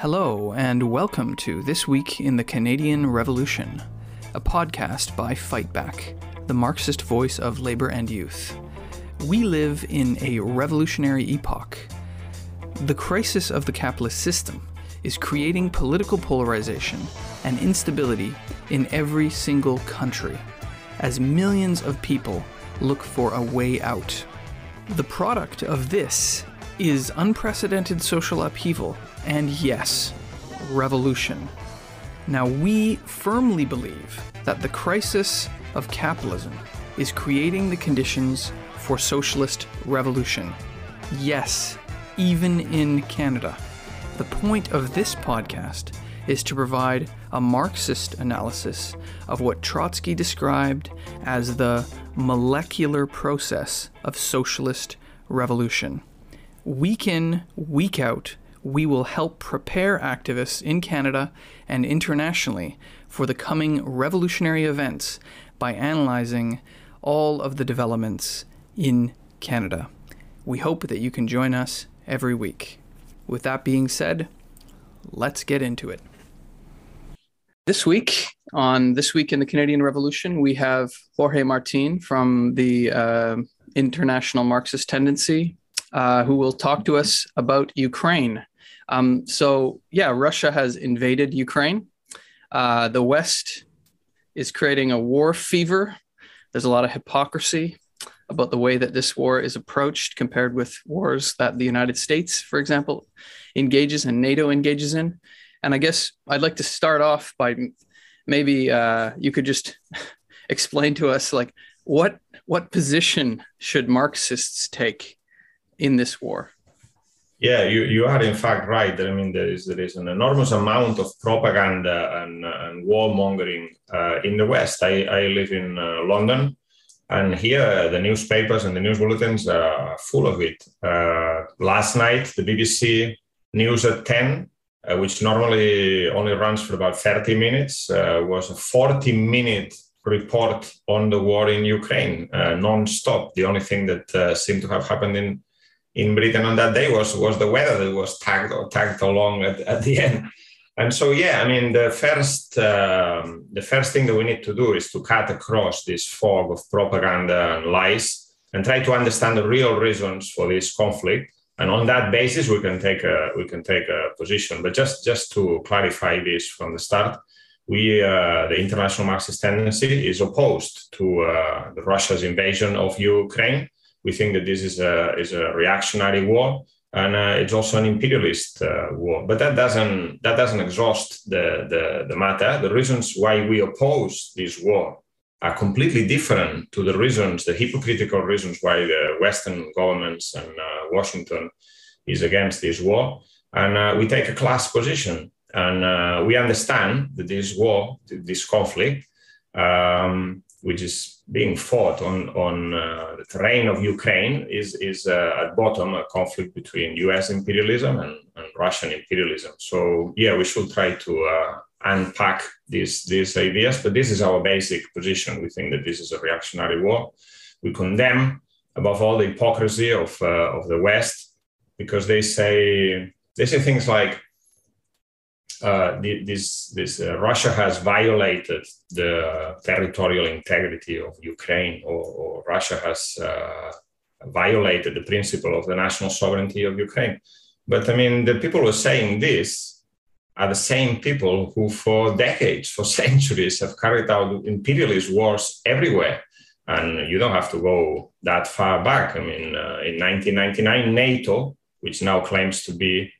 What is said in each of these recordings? Hello, and welcome to This Week in the Canadian Revolution, a podcast by Fightback, the Marxist voice of labor and youth. We live in a revolutionary epoch. The crisis of the capitalist system is creating political polarization and instability in every single country, as millions of people look for a way out. The product of this is unprecedented social upheaval and, yes, revolution. Now, we firmly believe that the crisis of capitalism is creating the conditions for socialist revolution. Yes, even in Canada. The point of this podcast is to provide a Marxist analysis of what Trotsky described as the molecular process of socialist revolution. Week in, week out, we will help prepare activists in Canada and internationally for the coming revolutionary events by analyzing all of the developments in Canada. We hope that you can join us every week. With that being said, let's get into it. This week, on This Week in the Canadian Revolution, we have Jorge Martín from the International Marxist Tendency, who will talk to us about Ukraine. Russia has invaded Ukraine. The West is creating a war fever. There's a lot of hypocrisy about the way that this war is approached compared with wars that the United States, for example, engages and NATO engages in. And I guess I'd like to start off by maybe you could just explain to us, like, what position should Marxists take in this war? Yeah, you are in fact right. I mean, there is an enormous amount of propaganda and warmongering in the West. I live in London, and here the newspapers and the news bulletins are full of it. Last night, the BBC News at 10, which normally only runs for about 30 minutes, was a 40-minute report on the war in Ukraine, non-stop. The only thing that seemed to have happened in Britain on that day was the weather that was tagged along at the end. And so, yeah, I mean, the first thing that we need to do is to cut across this fog of propaganda and lies and try to understand the real reasons for this conflict. And on that basis, we can take a position. But just to clarify this from the start, the International Marxist Tendency is opposed to Russia's invasion of Ukraine. We think that this is a reactionary war, and it's also an imperialist war. But that doesn't exhaust the matter. The reasons why we oppose this war are completely different to the hypocritical reasons why the Western governments and Washington is against this war. And we take a class position, and we understand that this war, this conflict, which is being fought on the terrain of Ukraine, is at bottom a conflict between US imperialism and Russian imperialism. So yeah, we should try to unpack these ideas, but this is our basic position. We think that this is a reactionary war. We condemn, above all, the hypocrisy of the West, because they say things like, Russia has violated the territorial integrity of Ukraine, or Russia has violated the principle of the national sovereignty of Ukraine. But I mean, the people who are saying this are the same people who for decades, for centuries, have carried out imperialist wars everywhere. And you don't have to go that far back. I mean, in 1999, NATO, which now claims to be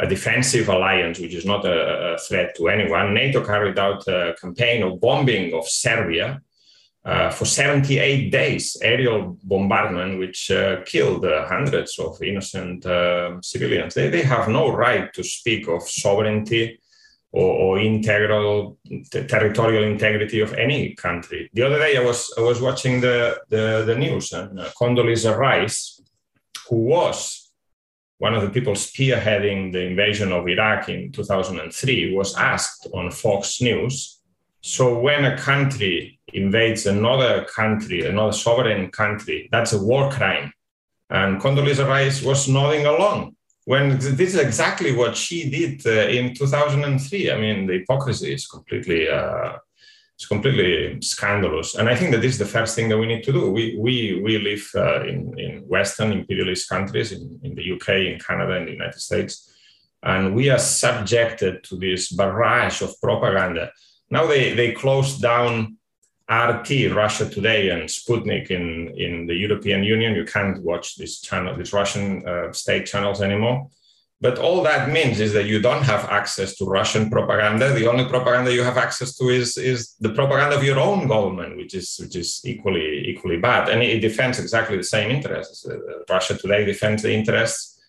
a defensive alliance, which is not a threat to anyone, NATO carried out a campaign of bombing of Serbia for 78 days, aerial bombardment, which killed hundreds of innocent civilians. They have no right to speak of sovereignty or integral territorial integrity of any country. The other day, I was watching the news, and Condoleezza Rice, who was one of the people spearheading the invasion of Iraq in 2003, was asked on Fox News, so when a country invades another country, another sovereign country, that's a war crime. And Condoleezza Rice was nodding along when this is exactly what she did in 2003. I mean, the hypocrisy is completely scandalous. And I think that this is the first thing that we need to do. We live in Western imperialist countries, in the UK, in Canada, in the United States. And we are subjected to this barrage of propaganda. Now they closed down RT, Russia Today, and Sputnik in the European Union. You can't watch this channel, these Russian state channels anymore. But all that means is that you don't have access to Russian propaganda. The only propaganda you have access to is the propaganda of your own government, which is equally bad. And it defends exactly the same interests. Russia Today defends the interests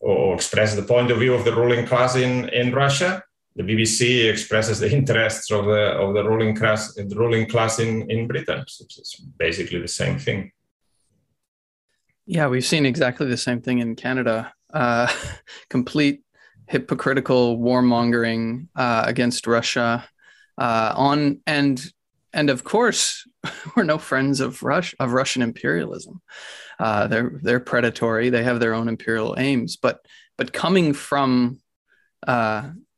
or expresses the point of view of the ruling class in Russia. The BBC expresses the interests of the ruling class in Britain. So it's basically the same thing. Yeah, we've seen exactly the same thing in Canada. Complete hypocritical warmongering against Russia, and of course we're no friends of Russian imperialism. They're predatory. They have their own imperial aims. But coming from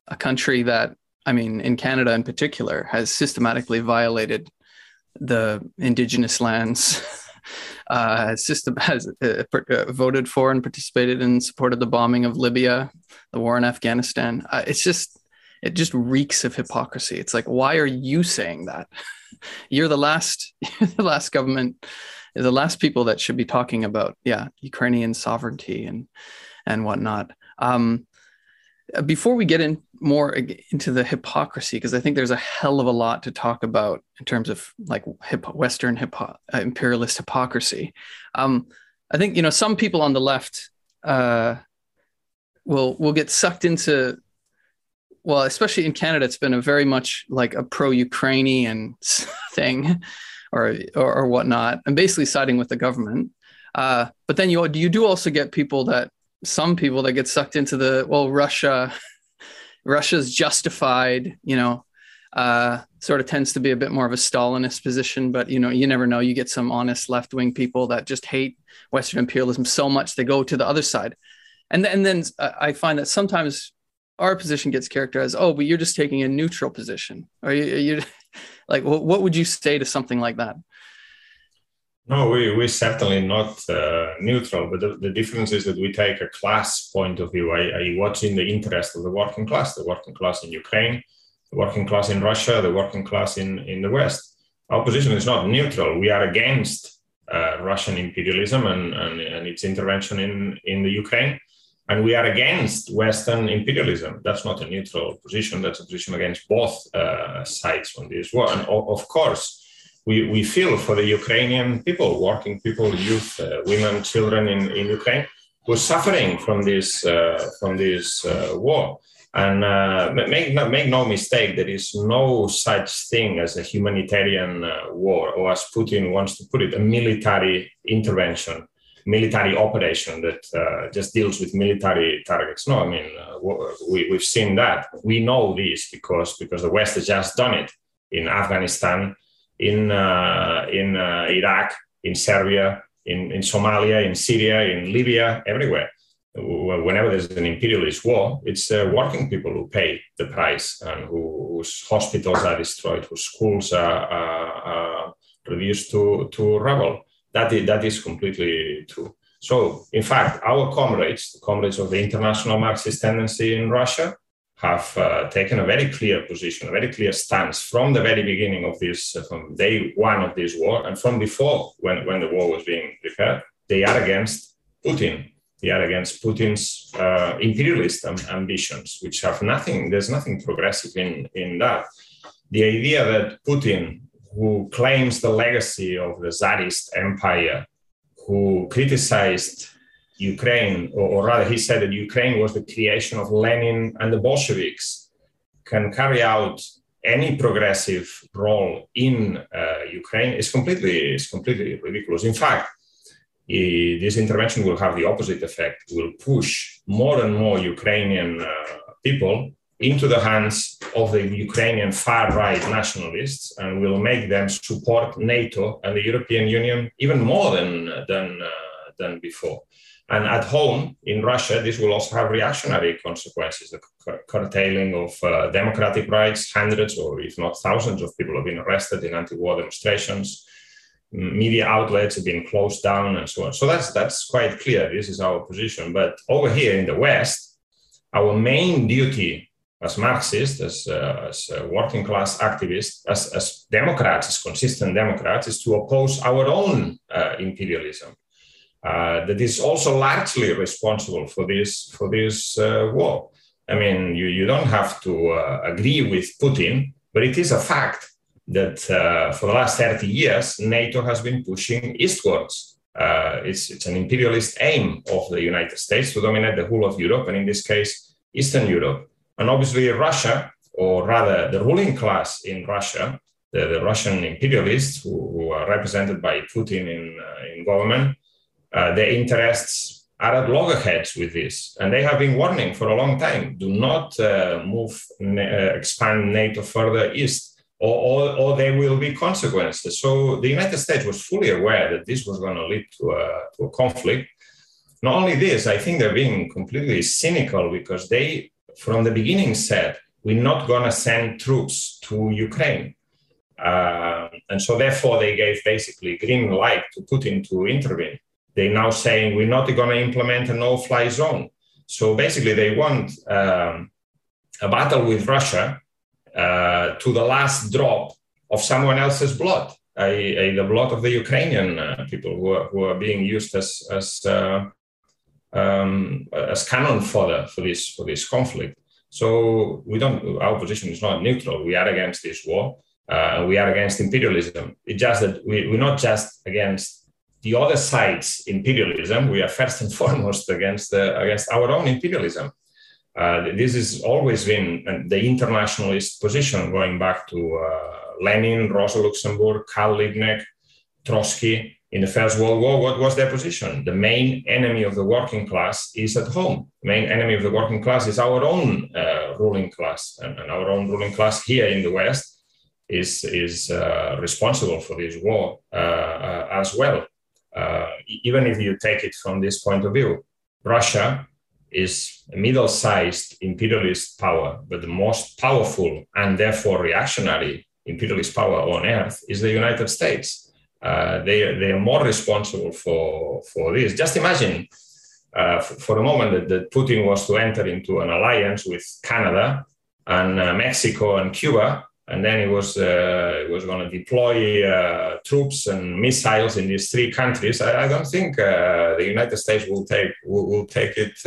a country that, I mean, in Canada in particular, has systematically violated the indigenous lands. Voted for and participated in and supported the bombing of Libya, the war in Afghanistan. It just reeks of hypocrisy. It's like, why are you saying that? You're the last government, the last people that should be talking about, Ukrainian sovereignty and whatnot. Before we get in more into the hypocrisy, because I think there's a hell of a lot to talk about in terms of like Western imperialist hypocrisy. I think, some people on the left will get sucked into, well, especially in Canada, it's been a very much like a pro-Ukrainian thing or whatnot, and basically siding with the government. But then you do also get some people that get sucked into the, well, Russia's justified, sort of tends to be a bit more of a Stalinist position, but you never know. You get some honest left-wing people that just hate Western imperialism so much they go to the other side. And then I find that sometimes our position gets characterized, oh, but you're just taking a neutral position. Or you like, what would you say to something like that? No, we're certainly not neutral, but the difference is that we take a class point of view. I watch in the interest of the working class in Ukraine, the working class in Russia, the working class in the West. Our position is not neutral. We are against Russian imperialism and its intervention in the Ukraine, and we are against Western imperialism. That's not a neutral position. That's a position against both sides on this war. And of course, we feel for the Ukrainian people, working people, youth, women, children in Ukraine, who are suffering from this war. And make no mistake, there is no such thing as a humanitarian war, or as Putin wants to put it, a military intervention, military operation that just deals with military targets. No, I mean, we've seen that. We know this because the West has just done it in Afghanistan, in Iraq, in Serbia, in Somalia, in Syria, in Libya, everywhere. Whenever there's an imperialist war, it's working people who pay the price and whose hospitals are destroyed, whose schools are reduced to rubble. That is completely true. So, in fact, our comrades, the comrades of the International Marxist Tendency in Russia, have taken a very clear position, a very clear stance from the very beginning of this, from day one of this war, and from before when the war was being prepared. They are against Putin. They are against Putin's imperialist ambitions, which have nothing, there's nothing progressive in that. The idea that Putin, who claims the legacy of the Tsarist empire, who criticized Ukraine, or rather he said that Ukraine was the creation of Lenin and the Bolsheviks, can carry out any progressive role in Ukraine is completely ridiculous. In fact, this intervention will have the opposite effect. It will push more and more Ukrainian people into the hands of the Ukrainian far-right nationalists, and will make them support NATO and the European Union even more than before. And at home in Russia, this will also have reactionary consequences, the curtailing of democratic rights. Hundreds or if not thousands of people have been arrested in anti-war demonstrations. Media outlets have been closed down and so on. So that's quite clear. This is our position. But over here in the West, our main duty as Marxists, as working class activists, as Democrats, as consistent Democrats, is to oppose our own imperialism. That is also largely responsible for this war. I mean, you don't have to agree with Putin, but it is a fact that for the last 30 years, NATO has been pushing eastwards. It's an imperialist aim of the United States to dominate the whole of Europe, and in this case, Eastern Europe. And obviously Russia, or rather the ruling class in Russia, the Russian imperialists who are represented by Putin in government, their interests are at loggerheads with this. And they have been warning for a long time, do not expand NATO further east, or there will be consequences. So the United States was fully aware that this was going to lead to a conflict. Not only this, I think they're being completely cynical because they, from the beginning, said, we're not going to send troops to Ukraine. And so therefore they gave basically green light to Putin to intervene. They're now saying we're not going to implement a no-fly zone. So basically they want a battle with Russia to the last drop of someone else's blood, the blood of the Ukrainian people who are being used as cannon fodder for this conflict. So our position is not neutral. We are against this war. We are against imperialism. It's just that we're not just against the other side's imperialism. We are first and foremost against our own imperialism. This has always been the internationalist position, going back to Lenin, Rosa Luxemburg, Karl Liebknecht, Trotsky. In the First World War, what was their position? The main enemy of the working class is at home. The main enemy of the working class is our own ruling class. And our own ruling class here in the West is responsible for this war as well. Even if you take it from this point of view, Russia is a middle-sized imperialist power, but the most powerful and therefore reactionary imperialist power on earth is the United States. They are more responsible for this. Just imagine for a moment that Putin was to enter into an alliance with Canada and Mexico and Cuba. And then it was going to deploy troops and missiles in these three countries. I don't think the United States will take it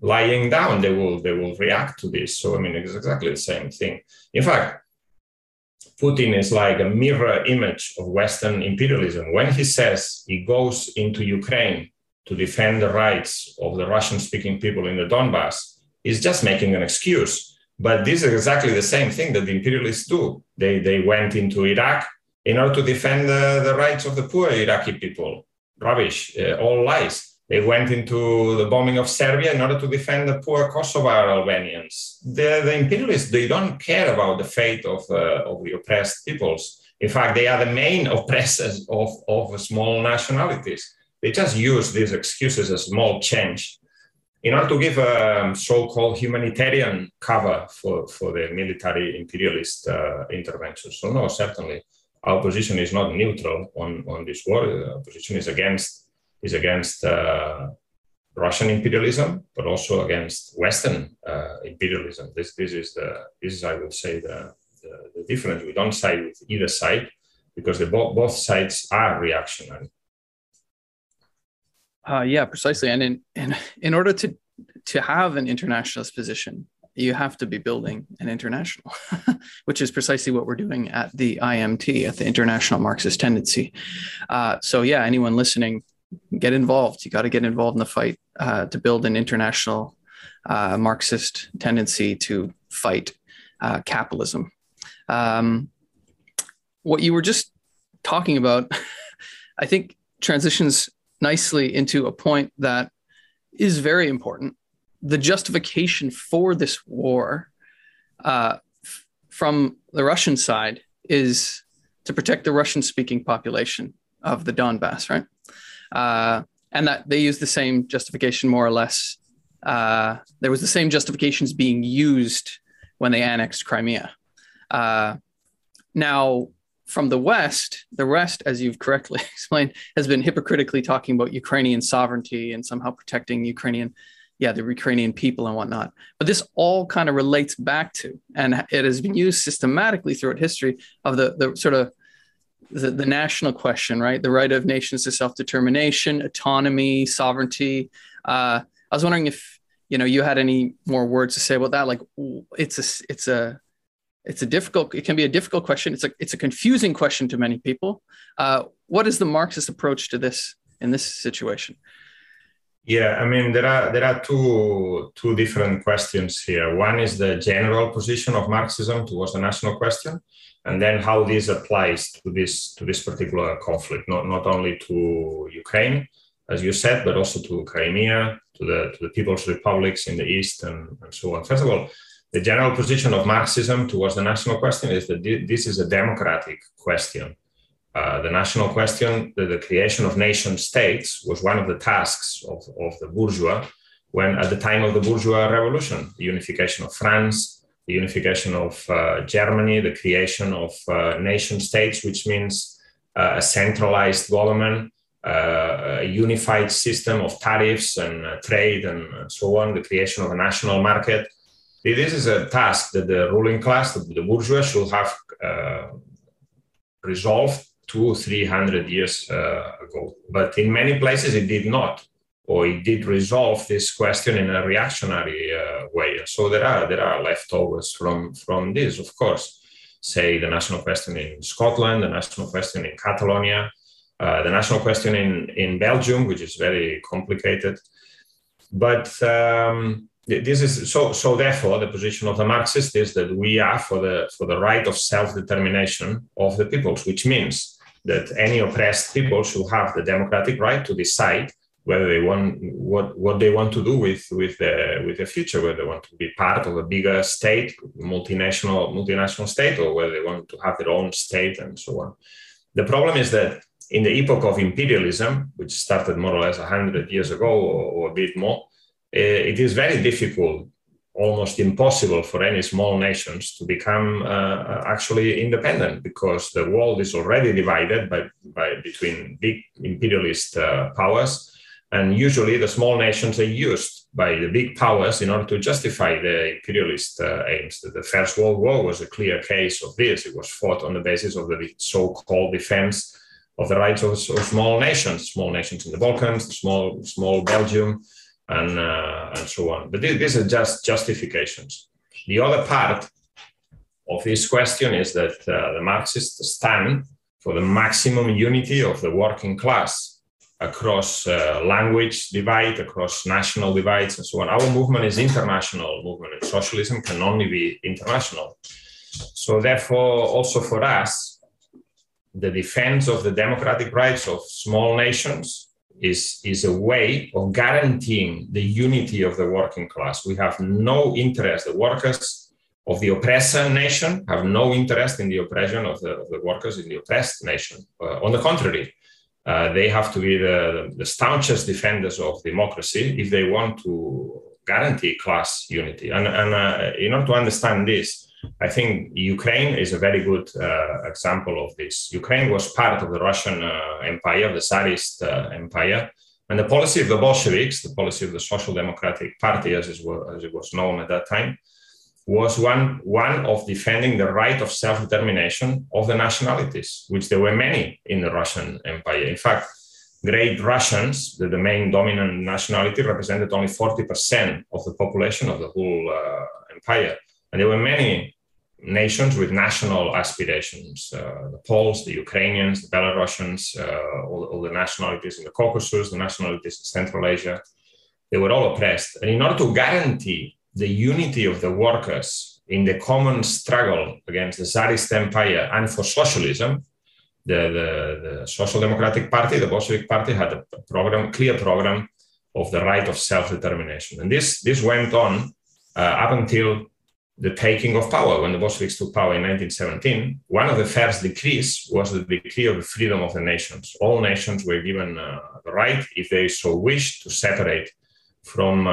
lying down. They will react to this. So I mean, it's exactly the same thing. In fact, Putin is like a mirror image of Western imperialism. When he says he goes into Ukraine to defend the rights of the Russian-speaking people in the Donbass, he's just making an excuse. But this is exactly the same thing that the imperialists do. They went into Iraq in order to defend the rights of the poor Iraqi people. Rubbish, all lies. They went into the bombing of Serbia in order to defend the poor Kosovar Albanians. The imperialists, they don't care about the fate of the oppressed peoples. In fact, they are the main oppressors of small nationalities. They just use these excuses as small change in order to give a so-called humanitarian cover for the military imperialist intervention. So no, certainly our position is not neutral on this war. Our position is against Russian imperialism, but also against Western imperialism. This is I would say the difference. We don't side with either side because both sides are reactionary. Yeah, precisely. And in order to have an internationalist position, you have to be building an international, which is precisely what we're doing at the IMT, at the International Marxist Tendency. So yeah, anyone listening, get involved. You got to get involved in the fight to build an international Marxist tendency to fight capitalism. What you were just talking about, I think transitions nicely into a point that is very important. The justification for this war from the Russian side is to protect the Russian-speaking population of the Donbass, right? And that they used the same justification, more or less. There was the same justifications being used when they annexed Crimea. Now, from the West, as you've correctly explained, has been hypocritically talking about Ukrainian sovereignty and somehow protecting Ukrainian, the Ukrainian people and whatnot. But this all kind of relates back to, and it has been used systematically throughout history, of the national question, right? The right of nations to self-determination, autonomy, sovereignty. I was wondering if, you had any more words to say about that. Like, it can be a difficult question. It's a confusing question to many people. What is the Marxist approach to this in this situation? Yeah, I mean, there are two different questions here. One is the general position of Marxism towards the national question, and then how this applies to this particular conflict, not only to Ukraine, as you said, but also to Crimea, to the People's Republics in the East, and so on. First of all, the general position of Marxism towards the national question is that this is a democratic question. The national question, the creation of nation states, was one of the tasks of the bourgeois when, at the time of the bourgeois revolution, the unification of France, the unification of Germany, the creation of nation states, which means a centralized government, a unified system of tariffs and trade and so on, the creation of a national market. This is a task that the ruling class, the bourgeois, should have resolved 200 or 300 years ago. But in many places it did not, or it did resolve this question in a reactionary way. So there are leftovers from this, of course. Say the national question in Scotland, the national question in Catalonia, the national question in Belgium, which is very complicated. But this is so. Therefore, the position of the Marxist is that we are for the right of self-determination of the peoples, which means that any oppressed people should have the democratic right to decide whether they want what they want to do with the future, whether they want to be part of a bigger state, multinational state, or whether they want to have their own state, and so on. The problem is that in the epoch of imperialism, which started more or less 100 years ago or a bit more, it is very difficult, almost impossible, for any small nations to become actually independent, because the world is already divided between big imperialist powers, and usually the small nations are used by the big powers in order to justify the imperialist aims. The First World War was a clear case of this. It was fought on the basis of the so-called defense of the rights of small nations in the Balkans, small Belgium, and so on. But these are just justifications. The other part of this question is that the Marxists stand for the maximum unity of the working class across language divide, across national divides, and so on. Our movement is international movement, and socialism can only be international. So therefore, also for us, the defense of the democratic rights of small nations is a way of guaranteeing the unity of the working class. We have no interest, the workers of the oppressor nation have no interest in the oppression of the workers in the oppressed nation. On the contrary, they have to be the staunchest defenders of democracy if they want to guarantee class unity. And in order to understand this, I think Ukraine is a very good example of this. Ukraine was part of the Russian Empire, the Tsarist Empire, and the policy of the Bolsheviks, the policy of the Social Democratic Party, as it was known at that time, was one of defending the right of self-determination of the nationalities, which there were many in the Russian Empire. In fact, Great Russians, the main dominant nationality, represented only 40% of the population of the whole empire. And there were many nations with national aspirations, the Poles, the Ukrainians, the Belarusians, all the nationalities in the Caucasus, the nationalities in Central Asia. They were all oppressed. And in order to guarantee the unity of the workers in the common struggle against the Tsarist Empire and for socialism, the Social Democratic Party, the Bolshevik Party, had a clear program of the right of self-determination. And this went on up until the taking of power. When the Bolsheviks took power in 1917, one of the first decrees was the decree of the freedom of the nations. All nations were given the right, if they so wished, to separate from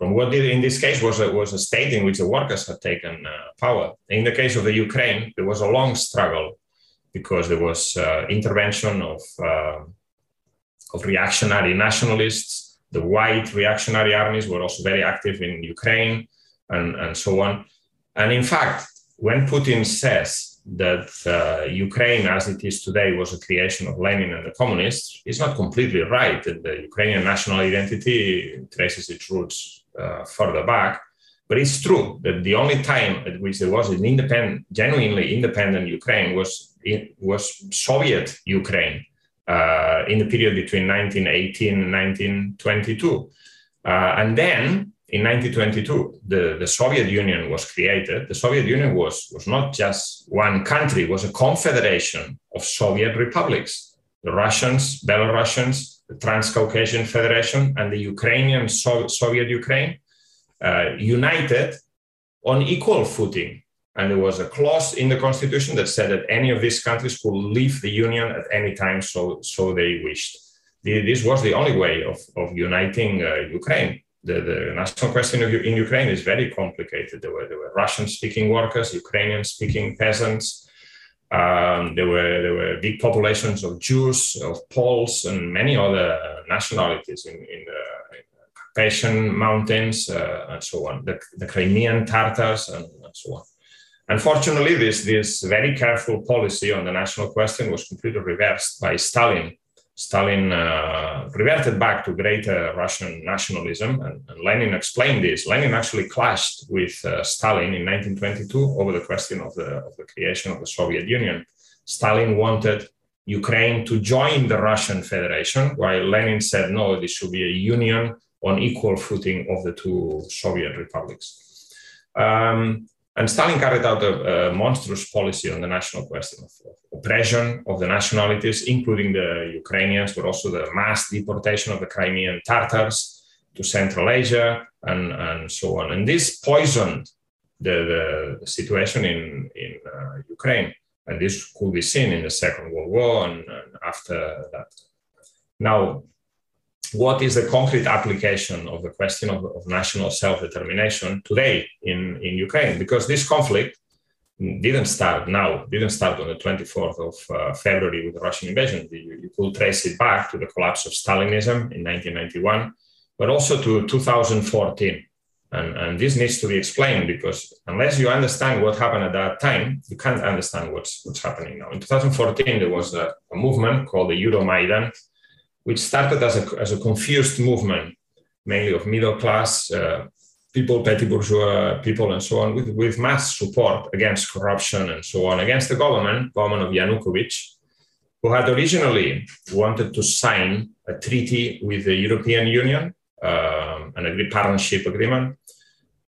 what in this case was a state in which the workers had taken power. In the case of the Ukraine, there was a long struggle because there was intervention of reactionary nationalists. The white reactionary armies were also very active in Ukraine, and so on. And in fact, when Putin says that Ukraine as it is today was a creation of Lenin and the communists, it's not completely right. The Ukrainian national identity traces its roots further back. But it's true that the only time at which there was an independent, genuinely independent Ukraine was Soviet Ukraine in the period between 1918 and 1922. And then, in 1922, the Soviet Union was created. The Soviet Union was not just one country, it was a confederation of Soviet republics. The Russians, Belarusians, the Transcaucasian Federation, and the Ukrainian Soviet Ukraine united on equal footing. And there was a clause in the constitution that said that any of these countries could leave the union at any time so they wished. This was the only way of uniting Ukraine. The national question in Ukraine is very complicated. There were Russian-speaking workers, Ukrainian-speaking peasants. There were big populations of Jews, of Poles, and many other nationalities in the Carpathian Mountains and so on. The Crimean Tartars and so on. Unfortunately, this very careful policy on the national question was completely reversed by Stalin. Stalin reverted back to greater Russian nationalism, and Lenin explained this. Lenin actually clashed with Stalin in 1922 over the question of the creation of the Soviet Union. Stalin wanted Ukraine to join the Russian Federation, while Lenin said, no, this should be a union on equal footing of the two Soviet republics. And Stalin carried out a monstrous policy on the national question of oppression of the nationalities, including the Ukrainians, but also the mass deportation of the Crimean Tartars to Central Asia and so on. And this poisoned the situation in Ukraine. And this could be seen in the Second World War and after that. Now, what is the concrete application of the question of national self-determination today in Ukraine? Because this conflict didn't start on the 24th of February with the Russian invasion. You could trace it back to the collapse of Stalinism in 1991, but also to 2014. And this needs to be explained, because unless you understand what happened at that time, you can't understand what's happening now. In 2014, there was a movement called the Euromaidan, which started as a confused movement, mainly of middle-class people, petty bourgeois people, and so on, with mass support against corruption and so on, against the government of Yanukovych, who had originally wanted to sign a treaty with the European Union, a partnership agreement,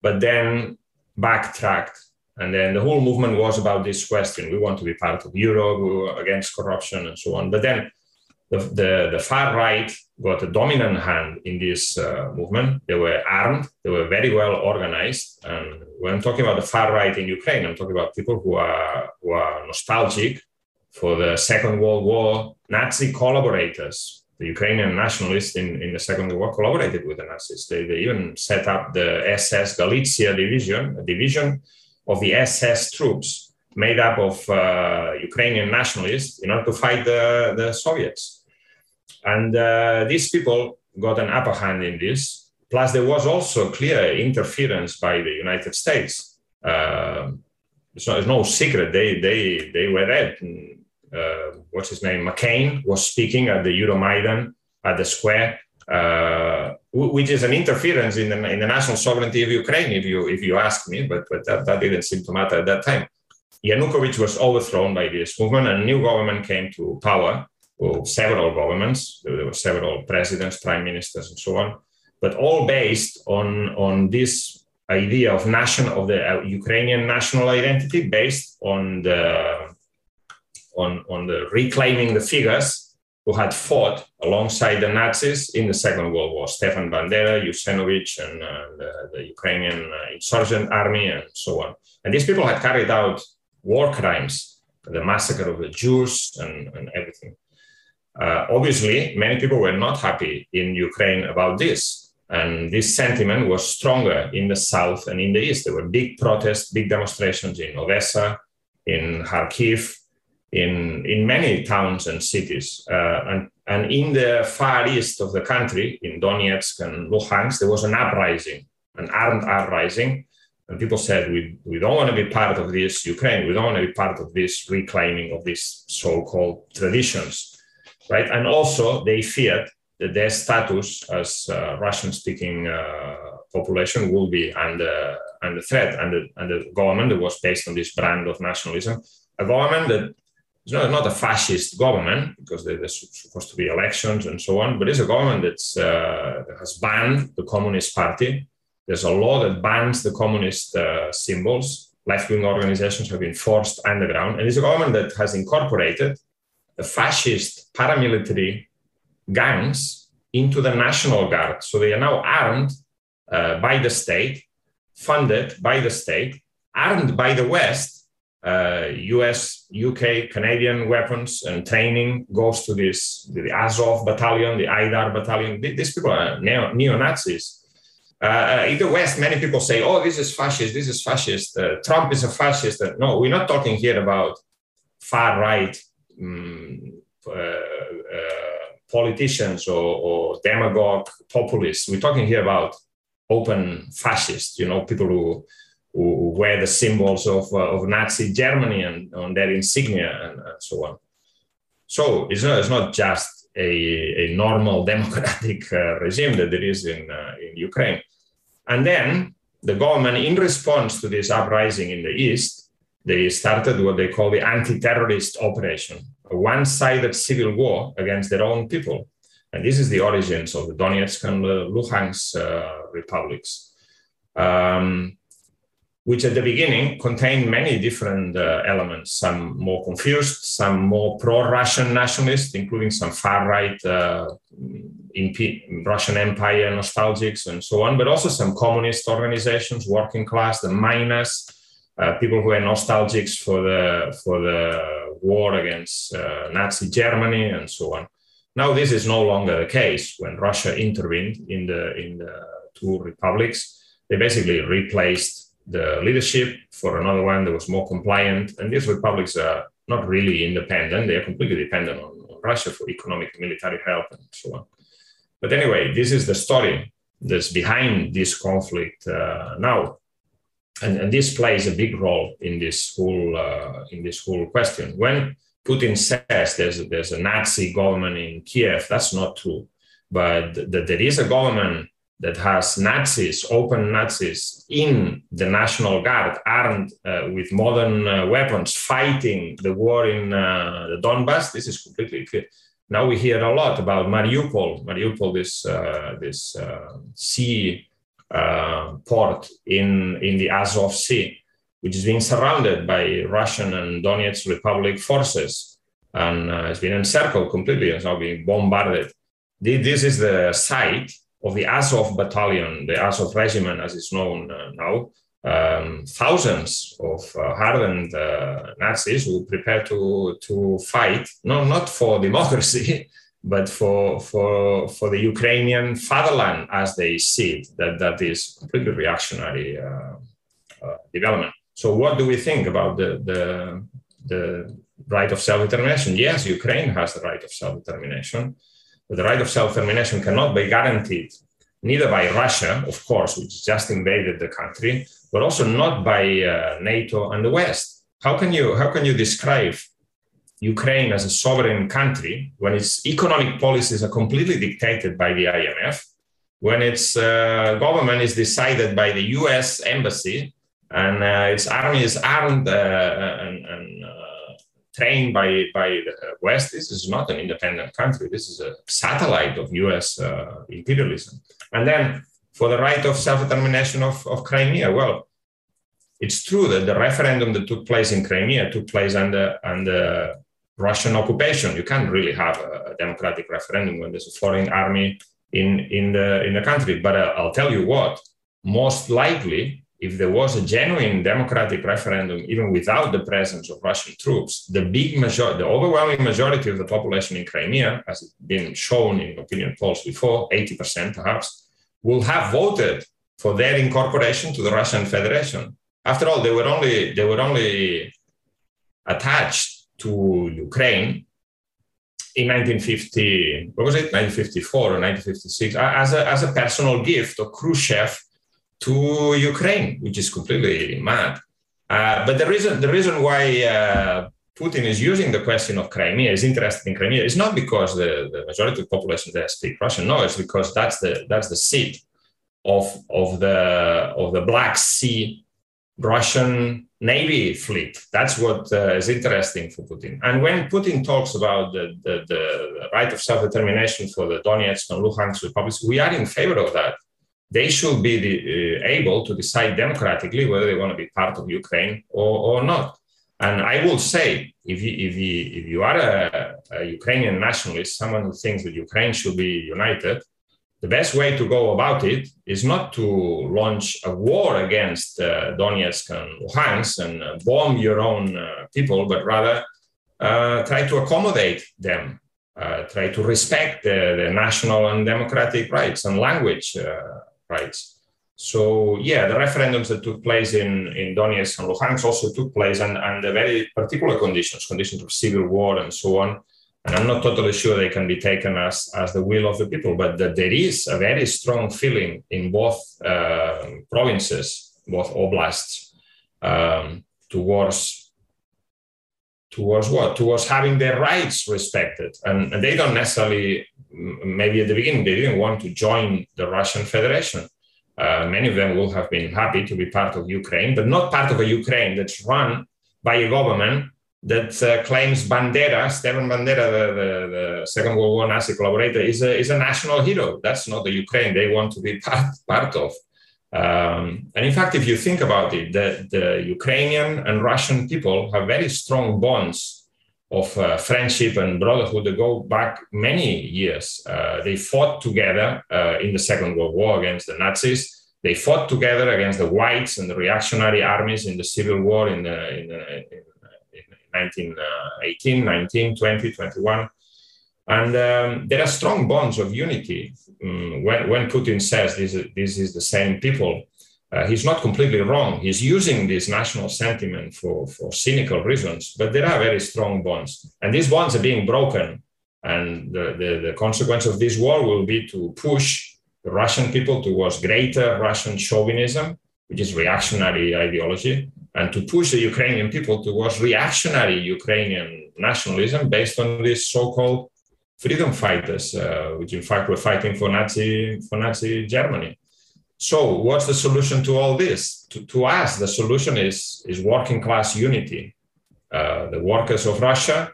but then backtracked. And then the whole movement was about this question. We want to be part of Europe, we were against corruption, and so on. But then the far right got a dominant hand in this movement. They were armed, they were very well organized. And when I'm talking about the far right in Ukraine, I'm talking about people who are nostalgic for the Second World War. Nazi collaborators, the Ukrainian nationalists in the Second World War collaborated with the Nazis. They even set up the SS Galicia division, a division of the SS troops, made up of Ukrainian nationalists in order to fight the Soviets. And these people got an upper hand in this. Plus, there was also clear interference by the United States. It's no secret, they were there. McCain was speaking at the Euromaidan, at the square, which is an interference in the national sovereignty of Ukraine, if you ask me, but that didn't seem to matter at that time. Yanukovych was overthrown by this movement, and a new government came to power, or several governments. There were several presidents, prime ministers, and so on, but all based on this idea of the Ukrainian national identity, based on the reclaiming the figures who had fought alongside the Nazis in the Second World War, Stepan Bandera, Yanukovych, and the Ukrainian insurgent army, and so on. And these people had carried out war crimes, the massacre of the Jews and everything. Obviously, many people were not happy in Ukraine about this. And this sentiment was stronger in the south and in the east. There were big protests, big demonstrations in Odessa, in Kharkiv, in many towns and cities. And in the far east of the country, in Donetsk and Luhansk, there was an uprising, an armed uprising. And people said, we don't want to be part of this Ukraine. We don't want to be part of this reclaiming of these so-called traditions, right? And also they feared that their status as Russian-speaking population will be under threat. And the government that was based on this brand of nationalism, a government that is not a fascist government, because there's supposed to be elections and so on, but it's a government that has banned the Communist Party. There's a law that bans the communist symbols. Left-wing organizations have been forced underground. And it's a government that has incorporated the fascist paramilitary gangs into the National Guard. So they are now armed by the state, funded by the state, armed by the West. US, UK, Canadian weapons and training goes to the Azov Battalion, the Aidar Battalion. These people are neo-Nazis. In the West, many people say, oh, this is fascist, Trump is a fascist. No, we're not talking here about far-right politicians or demagogue populists. We're talking here about open fascists, people who wear the symbols of Nazi Germany and on their insignia and so on. So it's not just a normal democratic regime that there is in Ukraine. And then the government, in response to this uprising in the East, they started what they call the anti-terrorist operation, a one-sided civil war against their own people. And this is the origins of the Donetsk and the Luhansk republics, which at the beginning contained many different elements, some more confused, some more pro-Russian nationalists, including some far-right Russian Empire nostalgics and so on, but also some communist organizations, working class, the miners, people who are nostalgics for the war against Nazi Germany and so on. Now this is no longer the case. When Russia intervened in the two republics, they basically replaced the leadership for another one that was more compliant. And these republics are not really independent. They are completely dependent on Russia for economic and military help and so on. But anyway, this is the story that's behind this conflict now. And this plays a big role in this whole question. When Putin says there's a Nazi government in Kiev, that's not true. But that there is a government that has Nazis, open Nazis, in the National Guard, armed with modern weapons, fighting the war in the Donbass. This is completely clear. Now we hear a lot about Mariupol. Mariupol, this sea port in the Azov Sea, which is being surrounded by Russian and Donetsk Republic forces, and has been encircled completely and is now being bombarded. This is the site of the Azov Battalion, the Azov Regiment, as it's known now. Thousands of hardened Nazis who prepare to fight, not for democracy, but for the Ukrainian fatherland as they see it. That is completely reactionary development. So what do we think about the right of self-determination? Yes, Ukraine has the right of self-determination. But the right of self-determination cannot be guaranteed, neither by Russia, of course, which just invaded the country, but also not by NATO and the West. How can you describe Ukraine as a sovereign country when its economic policies are completely dictated by the IMF, when its government is decided by the US embassy, and its army is armed and trained by the West? This is not an independent country. This is a satellite of US imperialism. And then for the right of self-determination of Crimea, well, it's true that the referendum that took place in Crimea took place under Russian occupation. You can't really have a democratic referendum when there's a foreign army in the country. But I'll tell you what, most likely, if there was a genuine democratic referendum, even without the presence of Russian troops, the overwhelming majority of the population in Crimea, as it's been shown in opinion polls before, 80% perhaps, will have voted for their incorporation to the Russian Federation. After all, they were only attached to Ukraine in 1950, what was it, 1954 or 1956, as a personal gift of Khrushchev to Ukraine, which is completely mad. But the reason why Putin is using the question of Crimea, is interested in Crimea, is not because the majority of the population there speak Russian. No, it's because that's the seat of the Black Sea Russian Navy fleet. That's what is interesting for Putin. And when Putin talks about the right of self-determination for the Donetsk and Luhansk republics, we are in favor of that. They should be able to decide democratically whether they want to be part of Ukraine or not. And I will say, if you are a Ukrainian nationalist, someone who thinks that Ukraine should be united, the best way to go about it is not to launch a war against Donetsk and Luhansk and bomb your own people, but rather try to accommodate them. Try to respect the national and democratic rights and language rights. So, yeah, the referendums that took place in Donetsk and Luhansk also took place under very particular conditions of civil war and so on. And I'm not totally sure they can be taken as the will of the people, but that there is a very strong feeling in both provinces, both oblasts, towards what? Towards having their rights respected. And they don't necessarily, maybe at the beginning, they didn't want to join the Russian Federation. Many of them will have been happy to be part of Ukraine, but not part of a Ukraine that's run by a government that claims Bandera, Stepan Bandera, the Second World War Nazi collaborator, is a national hero. That's not the Ukraine they want to be part of. And in fact, if you think about it, the Ukrainian and Russian people have very strong bonds of friendship and brotherhood that go back many years. They fought together in the Second World War against the Nazis. They fought together against the Whites and the reactionary armies in the Civil War in 1918, 19, 20, 21. And there are strong bonds of unity. When Putin says this is the same people, he's not completely wrong. He's using this national sentiment for cynical reasons, but there are very strong bonds. And these bonds are being broken. And the consequence of this war will be to push the Russian people towards greater Russian chauvinism, which is reactionary ideology, and to push the Ukrainian people towards reactionary Ukrainian nationalism based on this so-called freedom fighters, which in fact were fighting for Nazi Germany. So what's the solution to all this? To us, the solution is working class unity. The workers of Russia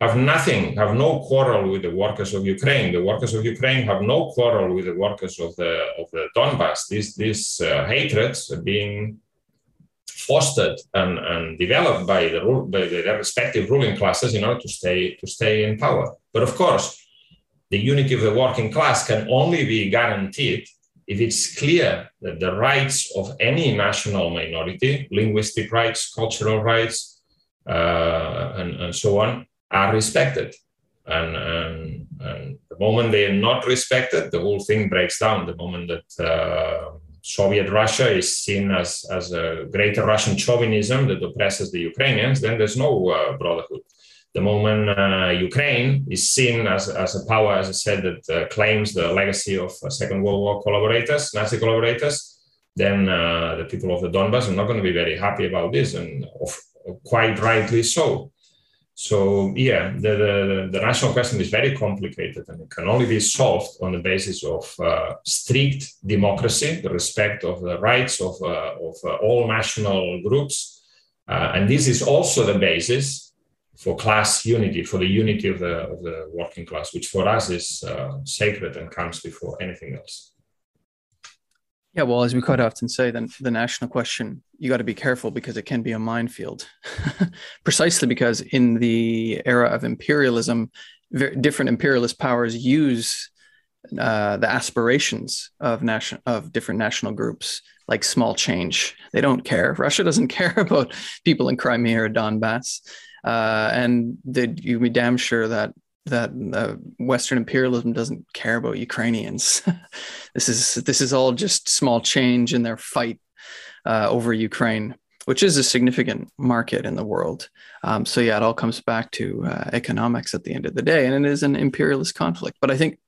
have no quarrel with the workers of Ukraine. The workers of Ukraine have no quarrel with the workers of the Donbass. These hatreds are being fostered and developed by their respective ruling classes in order to stay in power. But of course, the unity of the working class can only be guaranteed if it's clear that the rights of any national minority, linguistic rights, cultural rights, and so on, are respected. And the moment they are not respected, the whole thing breaks down. The moment that Soviet Russia is seen as a greater Russian chauvinism that oppresses the Ukrainians, then there's no brotherhood. The moment Ukraine is seen as a power, as I said, that claims the legacy of Second World War collaborators, Nazi collaborators, then the people of the Donbass are not going to be very happy about this, and quite rightly so. So, yeah, the national question is very complicated, and it can only be solved on the basis of strict democracy, the respect of the rights of all national groups. And this is also the basis for class unity, for the unity of the working class, which for us is sacred and comes before anything else. Yeah, well, as we quite often say, then the national question, you got to be careful because it can be a minefield. Precisely because in the era of imperialism, different imperialist powers use the aspirations of different national groups like small change. They don't care. Russia doesn't care about people in Crimea or Donbass, and you'd be damn sure that Western imperialism doesn't care about Ukrainians. This is all just small change in their fight over Ukraine, which is a significant market in the world. So yeah, it all comes back to economics at the end of the day, and it is an imperialist conflict. But I think,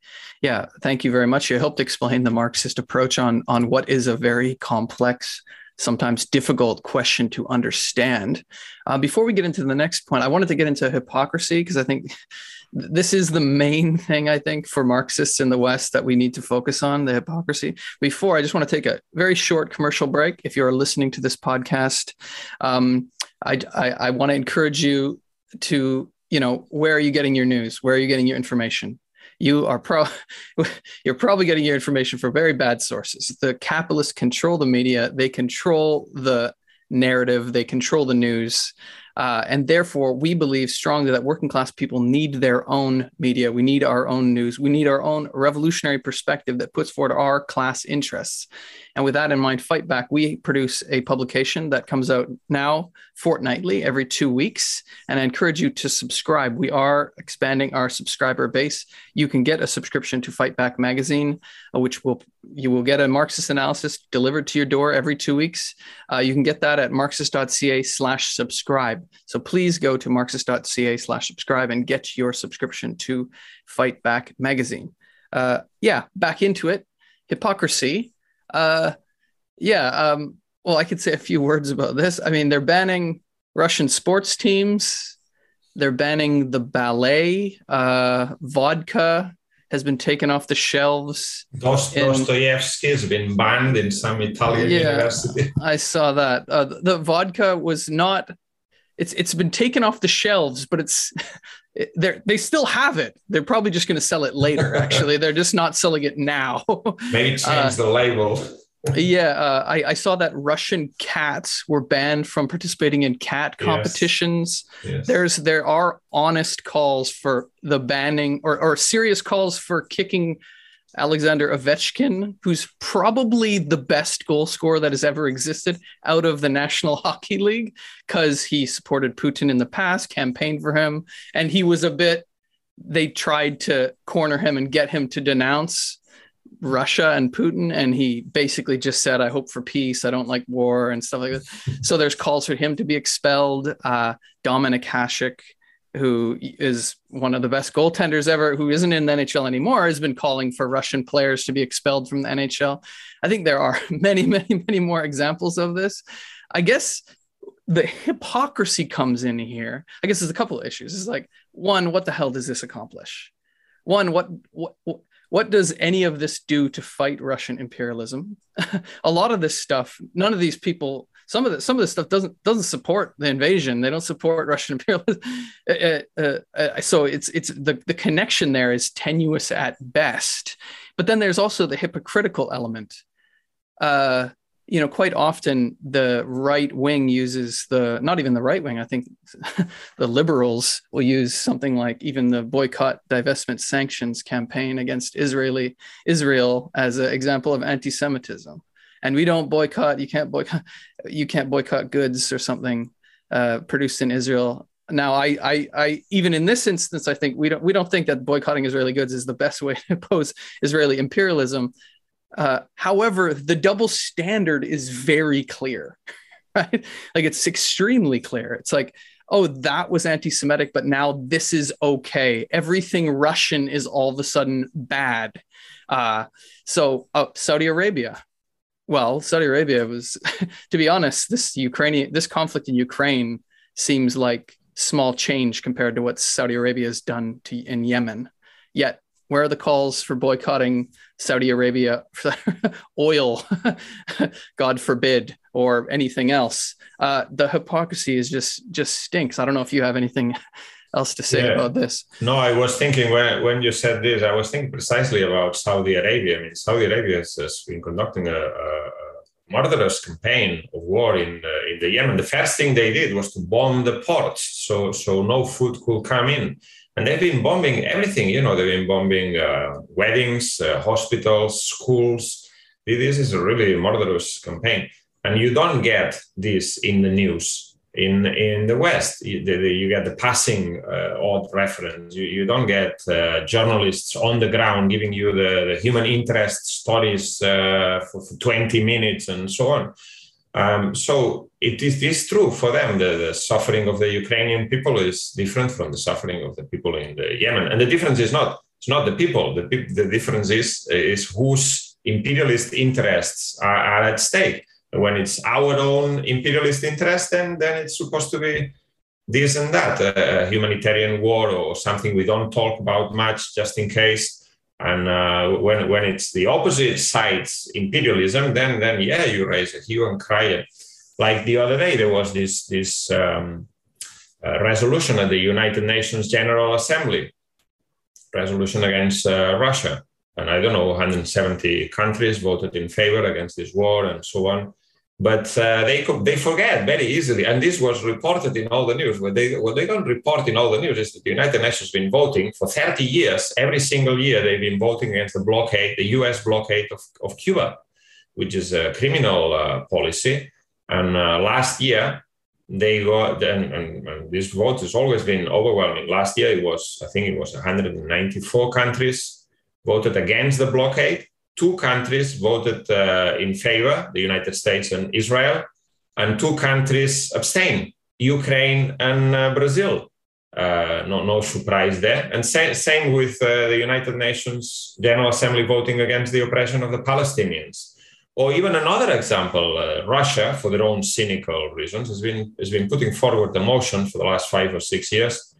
yeah, thank you very much. You helped explain the Marxist approach on what is a very complex, sometimes difficult question to understand. Before we get into the next point, I wanted to get into hypocrisy, because I think this is the main thing, I think, for Marxists in the West that we need to focus on, the hypocrisy. Before, I just want to take a very short commercial break. If you're listening to this podcast, I want to encourage you to, where are you getting your news? Where are you getting your information? You're probably getting your information from very bad sources. The capitalists control the media. They control the narrative. They control the news. And therefore, we believe strongly that working class people need their own media. We need our own news. We need our own revolutionary perspective that puts forward our class interests. And with that in mind, Fightback, we produce a publication that comes out now fortnightly, every 2 weeks, and I encourage you to subscribe. We are expanding our subscriber base. You can get a subscription to Fightback magazine, which you will get a Marxist analysis delivered to your door every 2 weeks. You can get that at marxist.ca/subscribe. So please go to marxist.ca/subscribe and get your subscription to Fightback magazine. Yeah, back into it. Hypocrisy. Well, I could say a few words about this. I mean, they're banning Russian sports teams. They're banning the ballet. Vodka has been taken off the shelves. Dostoevsky has been banned in some Italian university. I saw that. The vodka was not... It's been taken off the shelves, but they still have it. They're probably just going to sell it later, actually. They're just not selling it now. Maybe change the label. Yeah, I saw that Russian cats were banned from participating in cat competitions. Yes. There are honest calls for the banning or serious calls for kicking Alexander Ovechkin, who's probably the best goal scorer that has ever existed, out of the National Hockey League because he supported Putin in the past, campaigned for him, and he was they tried to corner him and get him to denounce Russia and Putin, and he basically just said, "I hope for peace. I don't like war," and stuff like that. So there's calls for him to be expelled. Dominik Hasek, who is one of the best goaltenders ever, who isn't in the NHL anymore, has been calling for Russian players to be expelled from the NHL. I think there are many, many, many more examples of this. I guess the hypocrisy comes in here. I guess there's a couple of issues. It's like, one, what the hell does this accomplish? One, what does any of this do to fight Russian imperialism? A lot of this stuff, none of these people, some of the stuff doesn't support the invasion. They don't support Russian imperialism. So it's the connection there is tenuous at best. But then there's also the hypocritical element. Quite often the right wing uses not even the right wing, I think the liberals will use something like even the boycott, divestment, sanctions campaign against Israel as an example of anti-Semitism. And we don't boycott, you can't boycott goods or something produced in Israel. Now, I even in this instance, I think we don't think that boycotting Israeli goods is the best way to oppose Israeli imperialism. However, the double standard is very clear, right? Like, it's extremely clear. It's like, oh, that was anti-Semitic, but now this is okay. Everything Russian is all of a sudden bad. Saudi Arabia. Well, Saudi Arabia was, to be honest, this conflict in Ukraine seems like small change compared to what Saudi Arabia has done in Yemen. Yet, where are the calls for boycotting Saudi Arabia for oil, God forbid, or anything else? The hypocrisy is just stinks. I don't know if you have anything else to say about this. No, I was thinking when you said this, I was thinking precisely about Saudi Arabia. I mean, Saudi Arabia has been conducting a murderous campaign of war in the Yemen, the first thing they did was to bomb the ports, so no food could come in. And they've been bombing everything, you know, they've been bombing weddings, hospitals, schools. This is a really murderous campaign. And you don't get this in the news. In the West, you get the passing odd reference. You don't get journalists on the ground giving you the human interest stories for 20 minutes and so on. So it is true for them. The suffering of the Ukrainian people is different from the suffering of the people in the Yemen. And the difference is not the people. The difference is whose imperialist interests are at stake. When it's our own imperialist interest, then it's supposed to be this and that, a humanitarian war or something we don't talk about much, just in case. And when it's the opposite side's imperialism, then yeah, you raise a hue and cry. Like the other day, there was this resolution at the United Nations General Assembly, resolution against Russia. And I don't know, 170 countries voted in favor against this war and so on. But they forget very easily, and this was reported in all the news. What they don't report in all the news is that the United Nations has been voting for 30 years. Every single year they've been voting against the blockade, the U.S. blockade of Cuba, which is a criminal policy. And last year they got, and this vote has always been overwhelming. Last year it was 194 countries voted against the blockade. Two countries voted in favor, the United States and Israel, and two countries abstained, Ukraine and Brazil. No surprise there. And same with the United Nations General Assembly voting against the oppression of the Palestinians. Or even another example, Russia, for their own cynical reasons, has been putting forward a motion for the last 5 or 6 years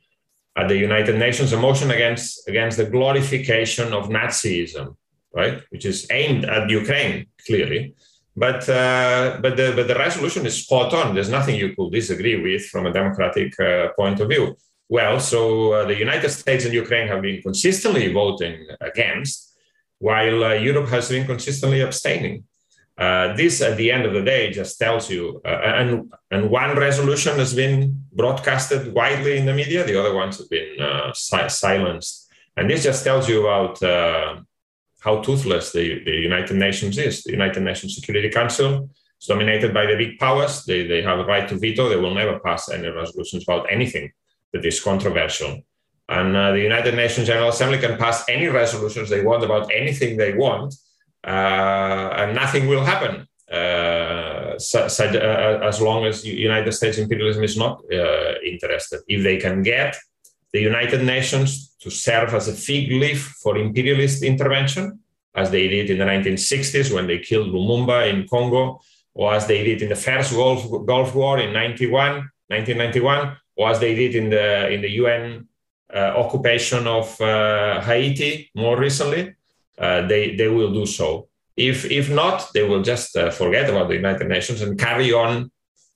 at the United Nations, a motion against the glorification of Nazism. Right, which is aimed at Ukraine clearly, but the resolution is spot on. There's nothing you could disagree with from a democratic point of view. Well, so the United States and Ukraine have been consistently voting against, while Europe has been consistently abstaining. This, at the end of the day, just tells you. And one resolution has been broadcasted widely in the media; the other ones have been silenced. And this just tells you about how toothless the United Nations is. The United Nations Security Council is dominated by the big powers. They have a right to veto. They will never pass any resolutions about anything that is controversial. And the United Nations General Assembly can pass any resolutions they want about anything they want, and nothing will happen as long as United States imperialism is not interested. If they can get the United Nations to serve as a fig leaf for imperialist intervention, as they did in the 1960s when they killed Lumumba in Congo, or as they did in the first Gulf War in 1991, or as they did in the UN occupation of Haiti more recently, they will do so. If not, they will just forget about the United Nations and carry on.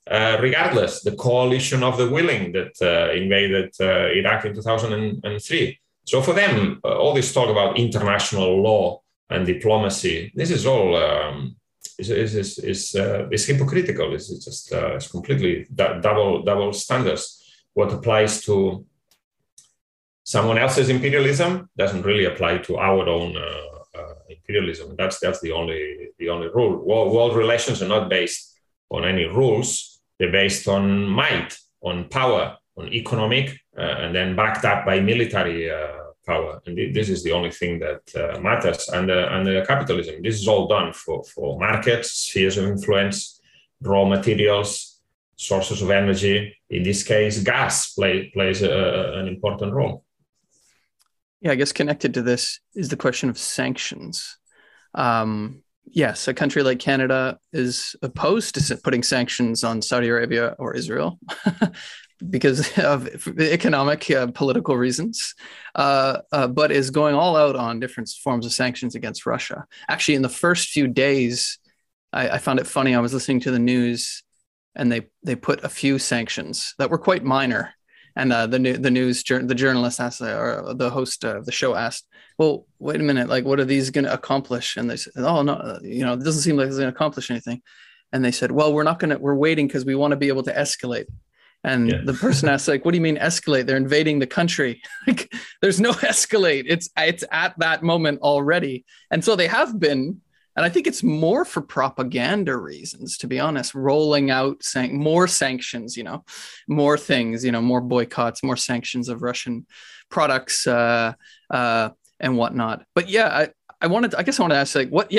Regardless, the coalition of the willing that invaded Iraq in 2003. So for them, all this talk about international law and diplomacy, this is all is hypocritical. It's just it's completely double standards. What applies to someone else's imperialism doesn't really apply to our own imperialism. That's the only rule. World relations are not based on any rules. They're based on might, on power, on economic, and then backed up by military power. And this is the only thing that matters. And under capitalism, this is all done for markets, spheres of influence, raw materials, sources of energy. In this case, gas plays an important role. Yeah, I guess connected to this is the question of sanctions. Yes, a country like Canada is opposed to putting sanctions on Saudi Arabia or Israel because of economic, political reasons, but is going all out on different forms of sanctions against Russia. Actually, in the first few days, I found it funny. I was listening to the news and they put a few sanctions that were quite minor. And the journalist asked, or the host of the show asked, well, wait a minute, like, what are these going to accomplish? And they said, oh, no, you know, it doesn't seem like it's going to accomplish anything. And they said, well, we're waiting because we want to be able to escalate. And yeah. The person asked, like, what do you mean escalate? They're invading the country. Like, there's no escalate. It's at that moment already. And so they have been. And I think it's more for propaganda reasons, to be honest, rolling out more sanctions, you know, more things, you know, more boycotts, more sanctions of Russian products and whatnot. But yeah, I guess I wanted to ask, like, what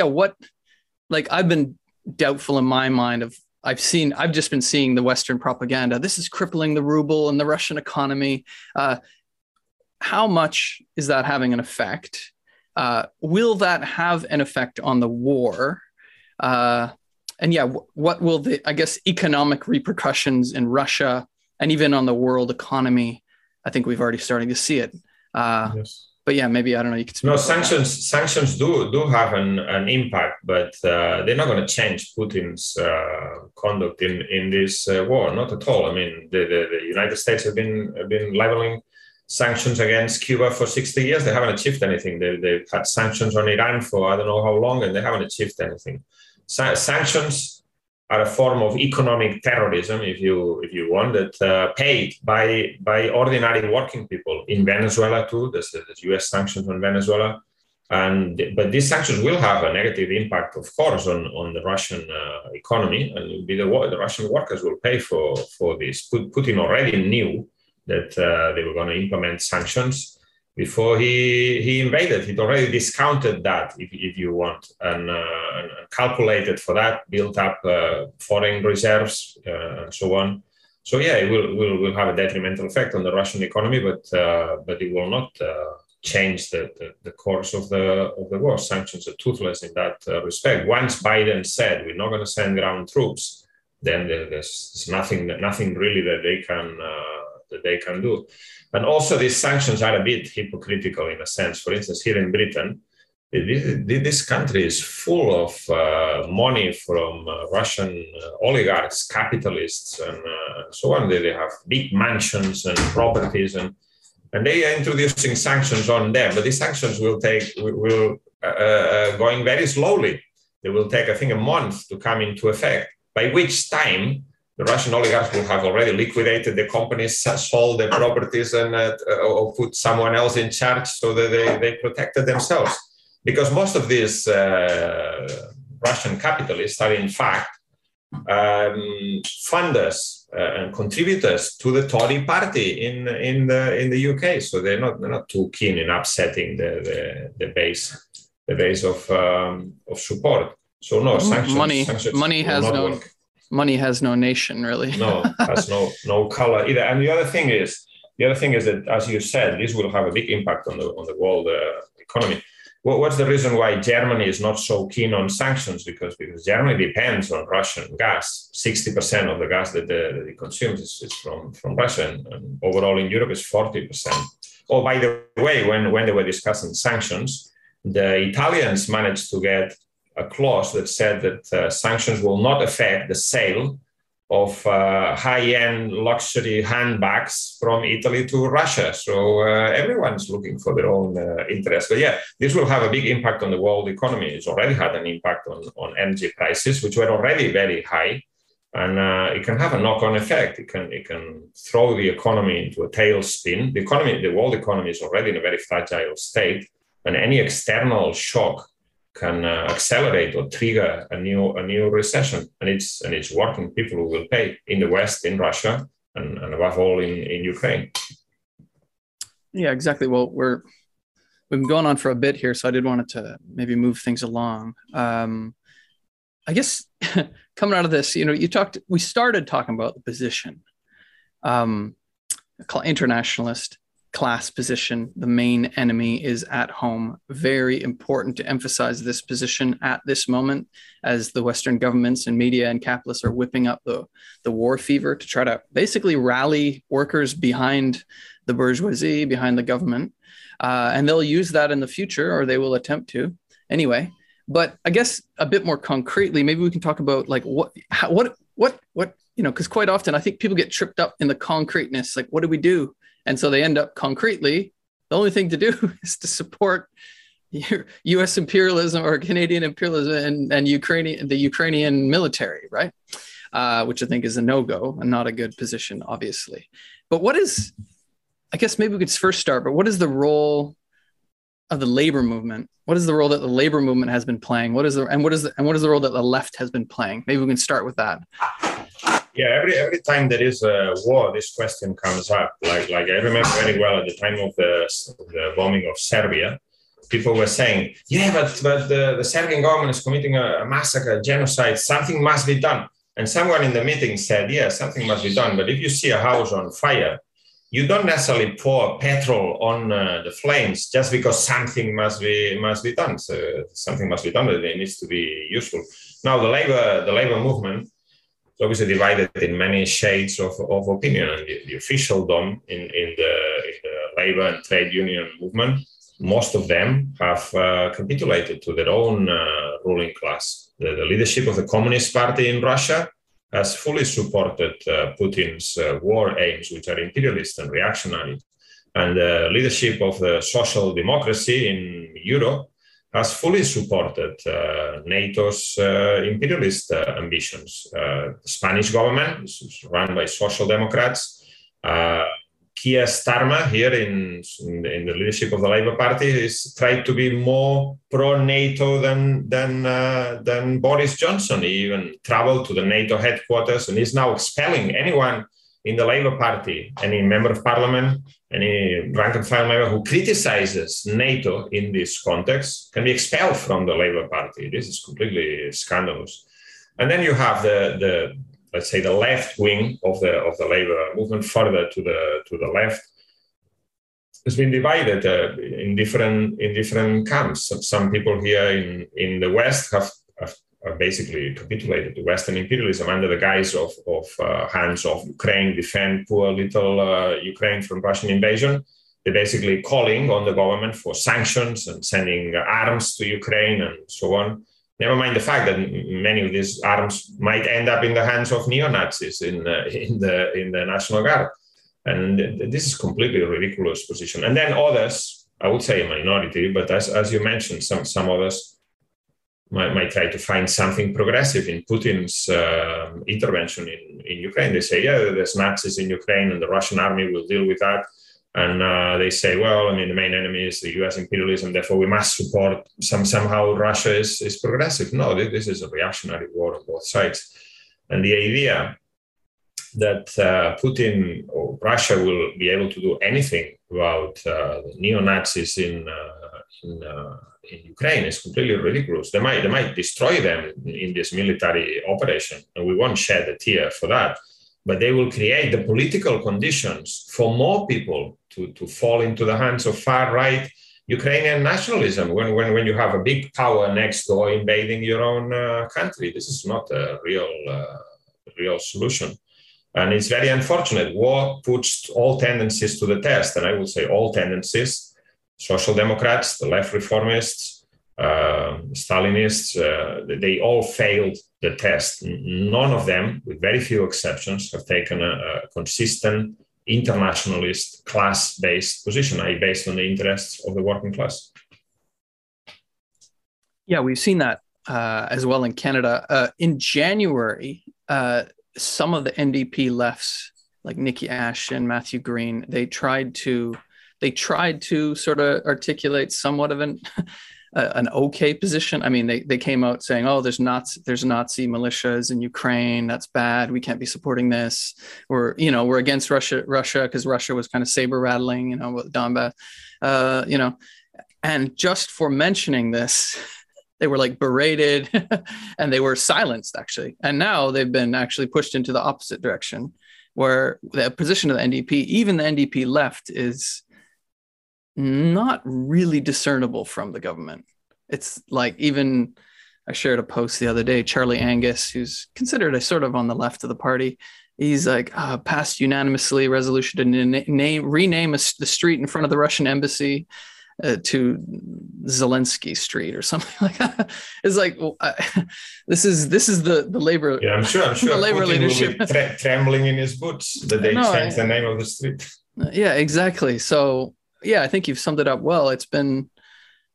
I've been doubtful in my mind of, I've just been seeing the Western propaganda. This is crippling the ruble and the Russian economy. How much is that having an effect? Will that have an effect on the war? What will the, I guess, economic repercussions in Russia and even on the world economy? I think we've already started to see it. Yes. But yeah, maybe, I don't know. You could sanctions do have an impact, but they're not going to change Putin's conduct in this war. Not at all. I mean, the United States have been leveling sanctions against Cuba for 60 years. They haven't achieved anything. They've had sanctions on Iran for I don't know how long, and they haven't achieved anything. Sanctions are a form of economic terrorism, if you want, that paid by ordinary working people in Venezuela too. There's U.S. sanctions on Venezuela, but these sanctions will have a negative impact, of course, on the Russian economy, and it'll be the Russian workers will pay for this. Putin already knew that they were going to implement sanctions before he invaded. He'd already discounted that, if you want, and calculated for that, built up foreign reserves and so on. So yeah, it will have a detrimental effect on the Russian economy, but it will not change the course of the war. Sanctions are toothless in that respect. Once Biden said we're not going to send ground troops, then there's nothing really that they can. That they can do. And also these sanctions are a bit hypocritical in a sense. For instance, here in Britain, this country is full of money from Russian oligarchs, capitalists, and so on. They have big mansions and properties, and they are introducing sanctions on them. But these sanctions will going very slowly. They will take, I think, a month to come into effect, by which time the Russian oligarchs will have already liquidated the companies, sold their properties, and or put someone else in charge so that they protected themselves. Because most of these Russian capitalists are, in fact, funders and contributors to the Tory party in the UK. So they're not too keen in upsetting the base of support. So no, sanctions has no work. Money has no nation, really. No, has no color either. And the other thing is that, as you said, this will have a big impact on the world economy. What's the reason why Germany is not so keen on sanctions? Because Germany depends on Russian gas. 60% of the gas that it consumes is from Russia, and overall in Europe is 40%. Oh, by the way, when they were discussing sanctions, the Italians managed to get a clause that said that sanctions will not affect the sale of high-end luxury handbags from Italy to Russia. So everyone's looking for their own interest. But yeah, this will have a big impact on the world economy. It's already had an impact on energy prices, which were already very high. And it can have a knock-on effect. It can throw the economy into a tailspin. The world economy is already in a very fragile state, and any external shock can accelerate or trigger a new recession, and it's working people who will pay in the West, in Russia, and above all in Ukraine. Yeah, exactly. Well, we've been going on for a bit here, so I did want to maybe move things along. I guess coming out of this, you know, we started talking about the position, internationalist class position. The main enemy is at home. Very important to emphasize this position at this moment, as the Western governments and media and capitalists are whipping up the war fever to try to basically rally workers behind the bourgeoisie, behind the government. And they'll use that in the future, or they will attempt to anyway. But I guess a bit more concretely, maybe we can talk about like what what, you know, because quite often I think people get tripped up in the concreteness, like, what do we do? And so they end up concretely, the only thing to do is to support U.S. imperialism or Canadian imperialism and the Ukrainian military, right? Which I think is a no-go and not a good position, obviously. But what is, I guess maybe we could first start, but what is the role of the labor movement? What is the role that the labor movement has been playing? What is the role that the left has been playing? Maybe we can start with that. Yeah, every time there is a war, this question comes up. Like I remember very well at the time of the bombing of Serbia, people were saying, yeah, but the Serbian government is committing a massacre, a genocide, something must be done. And someone in the meeting said, yeah, something must be done. But if you see a house on fire, you don't necessarily pour petrol on the flames just because something must be done. So something must be done, but it needs to be useful. Now, the labor movement is obviously divided in many shades of opinion. And the officialdom in the labor and trade union movement, most of them have capitulated to their own ruling class. The leadership of the Communist Party in Russia has fully supported Putin's war aims, which are imperialist and reactionary. And the leadership of the social democracy in Europe has fully supported NATO's imperialist ambitions. The Spanish government, which is run by social democrats, Keir Starmer here in the leadership of the Labour Party is tried to be more pro-NATO than Boris Johnson. He even traveled to the NATO headquarters and is now expelling anyone in the Labour Party, any member of parliament, any rank and file member who criticizes NATO in this context can be expelled from the Labour Party. This is completely scandalous. And then you have let's say the left wing of the labor movement, further to the left, has been divided in different camps. Some people here in the West have basically capitulated to Western imperialism under the guise of hands off Ukraine, defend poor little Ukraine from Russian invasion. They're basically calling on the government for sanctions and sending arms to Ukraine and so on. Never mind the fact that many of these arms might end up in the hands of neo-Nazis in the National Guard. And this is completely a ridiculous position. And then others, I would say a minority, but as you mentioned, some others might try to find something progressive in Putin's intervention in Ukraine. They say, yeah, there's Nazis in Ukraine and the Russian army will deal with that. And they say, well, I mean, the main enemy is the U.S. imperialism, therefore we must support somehow Russia is progressive. No, this is a reactionary war on both sides. And the idea that Putin or Russia will be able to do anything about the neo-Nazis in Ukraine is completely ridiculous. They might destroy them in this military operation, and we won't shed a tear for that. But they will create the political conditions for more people to fall into the hands of far-right Ukrainian nationalism when you have a big power next door invading your own country. This is not a real solution. And it's very unfortunate. War puts all tendencies to the test. And I would say all tendencies, social democrats, the left reformists, Stalinists, they all failed the test. None of them, with very few exceptions, have taken a consistent internationalist class-based position, i.e. based on the interests of the working class. Yeah, we've seen that as well in Canada. In January, some of the NDP lefts, like Nikki Ash and Matthew Green, they tried to sort of articulate somewhat of an okay position. I mean, they came out saying, oh, there's Nazi militias in Ukraine. That's bad. We can't be supporting this. We're against Russia because Russia was kind of saber rattling, with Donbass, and just for mentioning this, they were like berated and they were silenced actually. And now they've been actually pushed into the opposite direction where the position of the NDP, even the NDP left, is not really discernible from the government. It's like, even I shared a post the other day, Charlie Angus, who's considered a sort of on the left of the party, he's like, passed unanimously resolution to rename the street in front of the Russian embassy. to Zelensky Street or something like that. It's like, well, this is the labor. Yeah, I'm sure. The labor Putin leadership will be trembling in his boots that they change the name of the street. Yeah, exactly. So yeah, I think you've summed it up well. It's been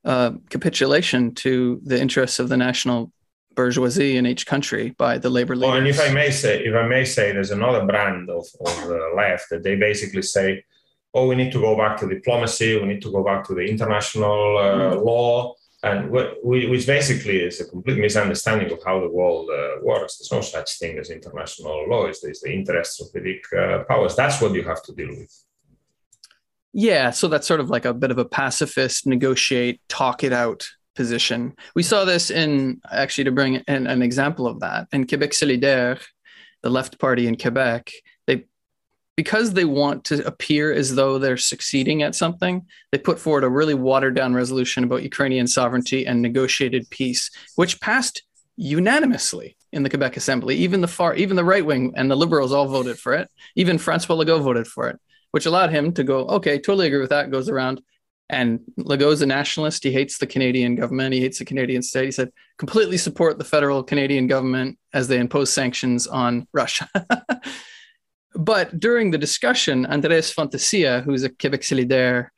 capitulation to the interests of the national bourgeoisie in each country by the labor leaders. Oh, and if I may say, there's another brand of the left that they basically say, oh, we need to go back to diplomacy, we need to go back to the international law, and which basically is a complete misunderstanding of how the world works. There's no such thing as international law. It's the interests of the big powers. That's what you have to deal with. Yeah, so that's sort of like a bit of a pacifist, negotiate, talk it out position. We saw this in, actually, to bring in an example of that, in Quebec Solidaire, the left party in Quebec, because they want to appear as though they're succeeding at something, they put forward a really watered down resolution about Ukrainian sovereignty and negotiated peace, which passed unanimously in the Quebec Assembly. Even the right wing and the liberals all voted for it. Even François Legault voted for it, which allowed him to go, okay, totally agree with that, goes around. And Legault's a nationalist. He hates the Canadian government. He hates the Canadian state. He said, completely support the federal Canadian government as they impose sanctions on Russia. But during the discussion, Andres Fantasia, who's a Quebec Solidaire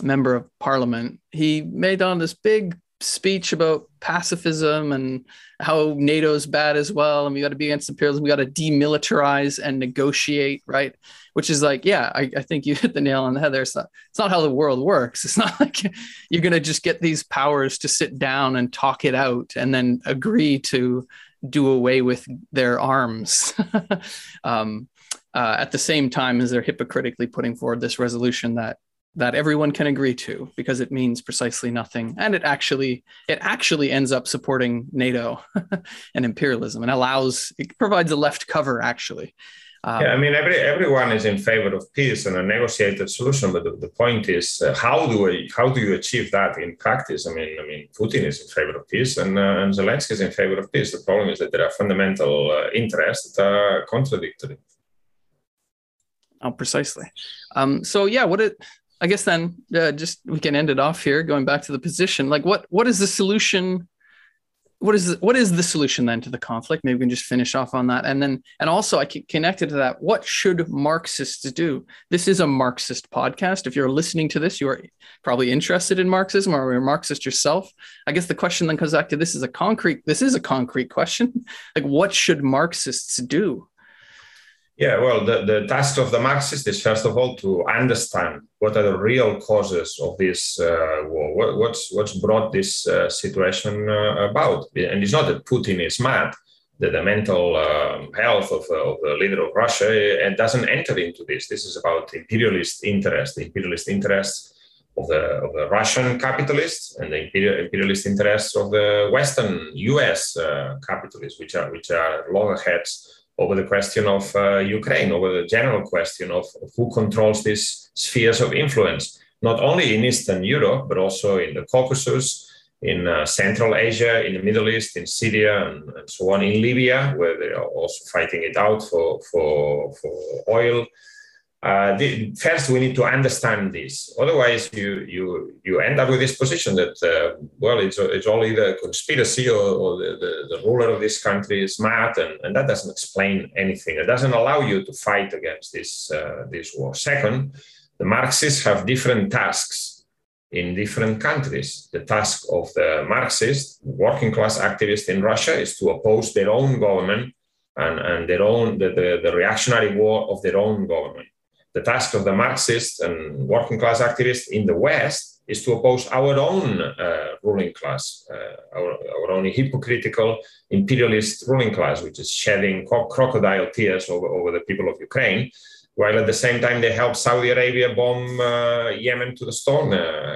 member of parliament, he made on this big speech about pacifism and how NATO's bad as well. And we got to be against imperialism. We got to demilitarize and negotiate, right? Which is like, yeah, I think you hit the nail on the head there. It's not how the world works. It's not like you're going to just get these powers to sit down and talk it out and then agree to do away with their arms at the same time as they're hypocritically putting forward this resolution that everyone can agree to, because it means precisely nothing. And it actually ends up supporting NATO and imperialism, and it provides a left cover, actually. Yeah, I mean, everyone is in favor of peace and a negotiated solution, but the point is, how do you achieve that in practice? I mean, Putin is in favor of peace, and Zelensky is in favor of peace. The problem is that there are fundamental interests that are contradictory. Oh, precisely. So yeah, I guess then just we can end it off here. Going back to the position, like what is the solution? What is the solution then to the conflict? Maybe we can just finish off on that. And also I connected to that. What should Marxists do? This is a Marxist podcast. If you're listening to this, you are probably interested in Marxism, or you're a Marxist yourself. I guess the question then comes back to this is a concrete question. Like, what should Marxists do? Yeah, well, the task of the Marxist is, first of all, to understand what are the real causes of this war, what's brought this situation about. And it's not that Putin is mad, that the mental health of the leader of Russia doesn't enter into this. This is about the imperialist interests of the Russian capitalists and the imperialist interests of the Western U.S. capitalists, which are loggerheads over the question of Ukraine, over the general question of who controls these spheres of influence, not only in Eastern Europe, but also in the Caucasus, in Central Asia, in the Middle East, in Syria, and so on, in Libya, where they are also fighting it out for oil. First, we need to understand this. Otherwise, you end up with this position that, it's all either a conspiracy or the ruler of this country is mad, and that doesn't explain anything. It doesn't allow you to fight against this war. Second, the Marxists have different tasks in different countries. The task of the Marxist working class activist in Russia is to oppose their own government and their own the reactionary war of their own government. The task of the Marxist and working class activists in the West is to oppose our own ruling class, our own hypocritical imperialist ruling class, which is shedding crocodile tears over the people of Ukraine, while at the same time they help Saudi Arabia bomb Yemen to the Stone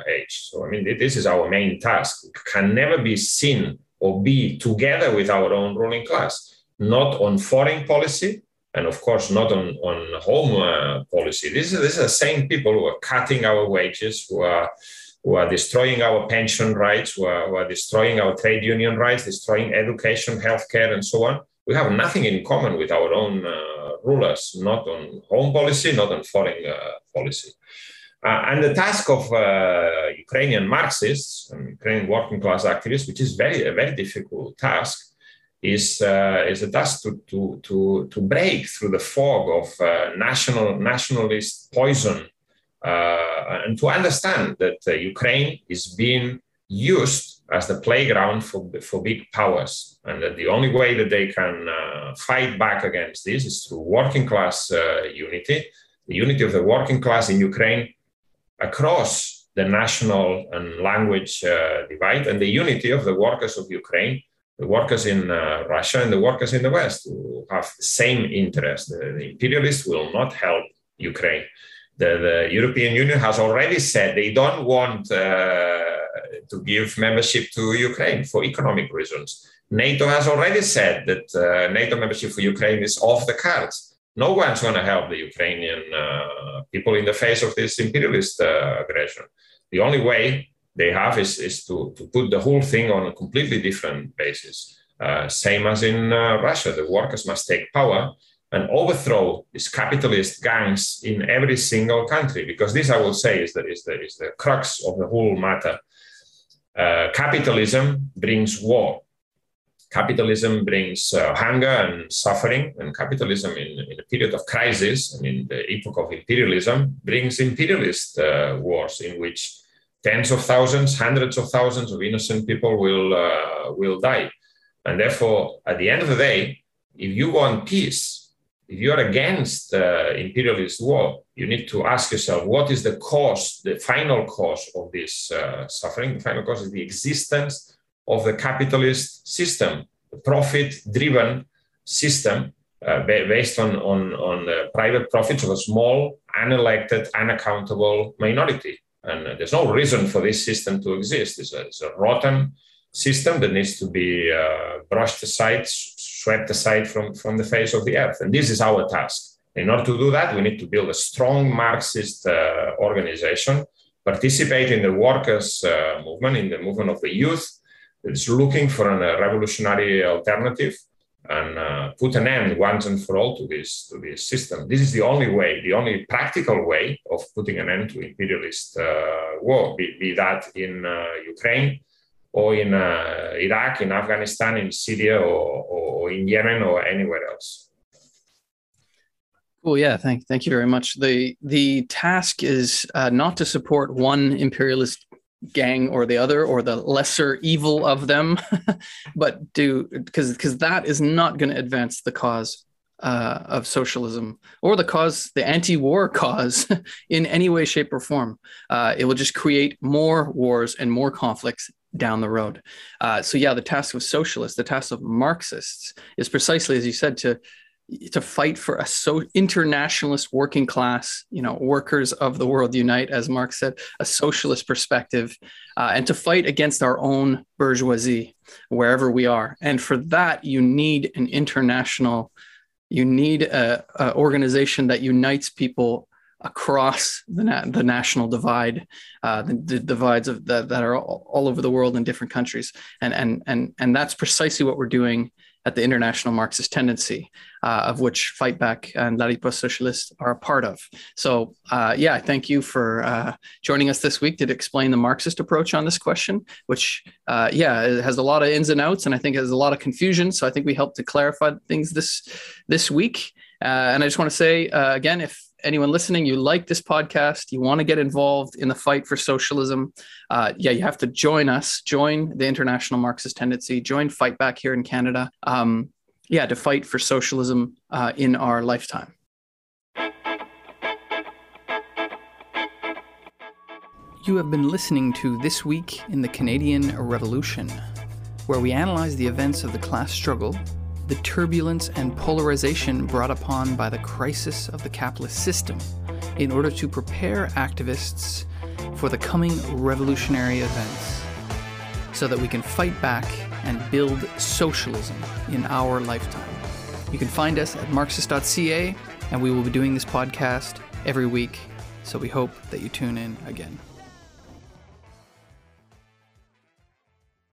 Age. So, I mean, this is our main task. It can never be seen or be together with our own ruling class, not on foreign policy, and of course, not on home policy. These are the same people who are cutting our wages, who are destroying our pension rights, who are destroying our trade union rights, destroying education, healthcare, and so on. We have nothing in common with our own rulers, not on home policy, not on foreign policy. And the task of Ukrainian Marxists and Ukrainian working class activists, which is a very difficult task, is a task to break through the fog of nationalist poison and to understand that Ukraine is being used as the playground for big powers, and that the only way that they can fight back against this is through working class unity, the unity of the working class in Ukraine across the national and language divide, and the unity of the workers of Ukraine, the workers in Russia and the workers in the West, who have the same interest. The imperialists will not help Ukraine. The European Union has already said they don't want to give membership to Ukraine for economic reasons. NATO has already said that NATO membership for Ukraine is off the cards. No one's going to help the Ukrainian people in the face of this imperialist aggression. The only way they have is to put the whole thing on a completely different basis. Same as in Russia, the workers must take power and overthrow these capitalist gangs in every single country, because this, I will say, is the crux of the whole matter. Capitalism brings war. Capitalism brings hunger and suffering, and capitalism in a period of crisis and in the epoch of imperialism brings imperialist wars in which tens of thousands, hundreds of thousands of innocent people will die. And therefore, at the end of the day, if you want peace, if you are against imperialist war, you need to ask yourself, what is the cause, the final cause of this suffering? The final cause is the existence of the capitalist system, the profit-driven system based on the private profits of a small, unelected, unaccountable minority. And there's no reason for this system to exist. It's a rotten system that needs to be brushed aside, swept aside from the face of the earth. And this is our task. In order to do that, we need to build a strong Marxist organization, participate in the workers' movement, in the movement of the youth that's looking for a revolutionary alternative, and put an end once and for all to this system. This is the only way, the only practical way of putting an end to imperialist war, be that in Ukraine or in Iraq, in Afghanistan, in Syria, or in Yemen, or anywhere else. Well, yeah, thank you very much. The task is not to support one imperialist gang or the other or the lesser evil of them, but because that is not going to advance the cause of socialism or the anti-war cause in any way, shape or form. It will just create more wars and more conflicts down the road. So yeah, the task of socialists, the task of Marxists is precisely, as you said, to fight for a internationalist working class, workers of the world unite, as Marx said, a socialist perspective, and to fight against our own bourgeoisie wherever we are. And for that, you need an organization that unites people across the national divide, the divides that are all over the world in different countries. And that's precisely what we're doing at the International Marxist Tendency, of which Fightback and La Riposte Socialiste are a part of. So yeah, thank you for joining us this week to explain the Marxist approach on this question, which it has a lot of ins and outs, and I think it has a lot of confusion. So I think we helped to clarify things this week. And I just want to say again, if anyone listening, you like this podcast, you want to get involved in the fight for socialism, you have to join us, join the International Marxist Tendency, join Fightback here in Canada, to fight for socialism in our lifetime. You have been listening to This Week in the Canadian Revolution, where we analyze the events of the class struggle, the turbulence and polarization brought upon by the crisis of the capitalist system, in order to prepare activists for the coming revolutionary events, so that we can fight back and build socialism in our lifetime. You can find us at marxist.ca, and we will be doing this podcast every week, so we hope that you tune in again.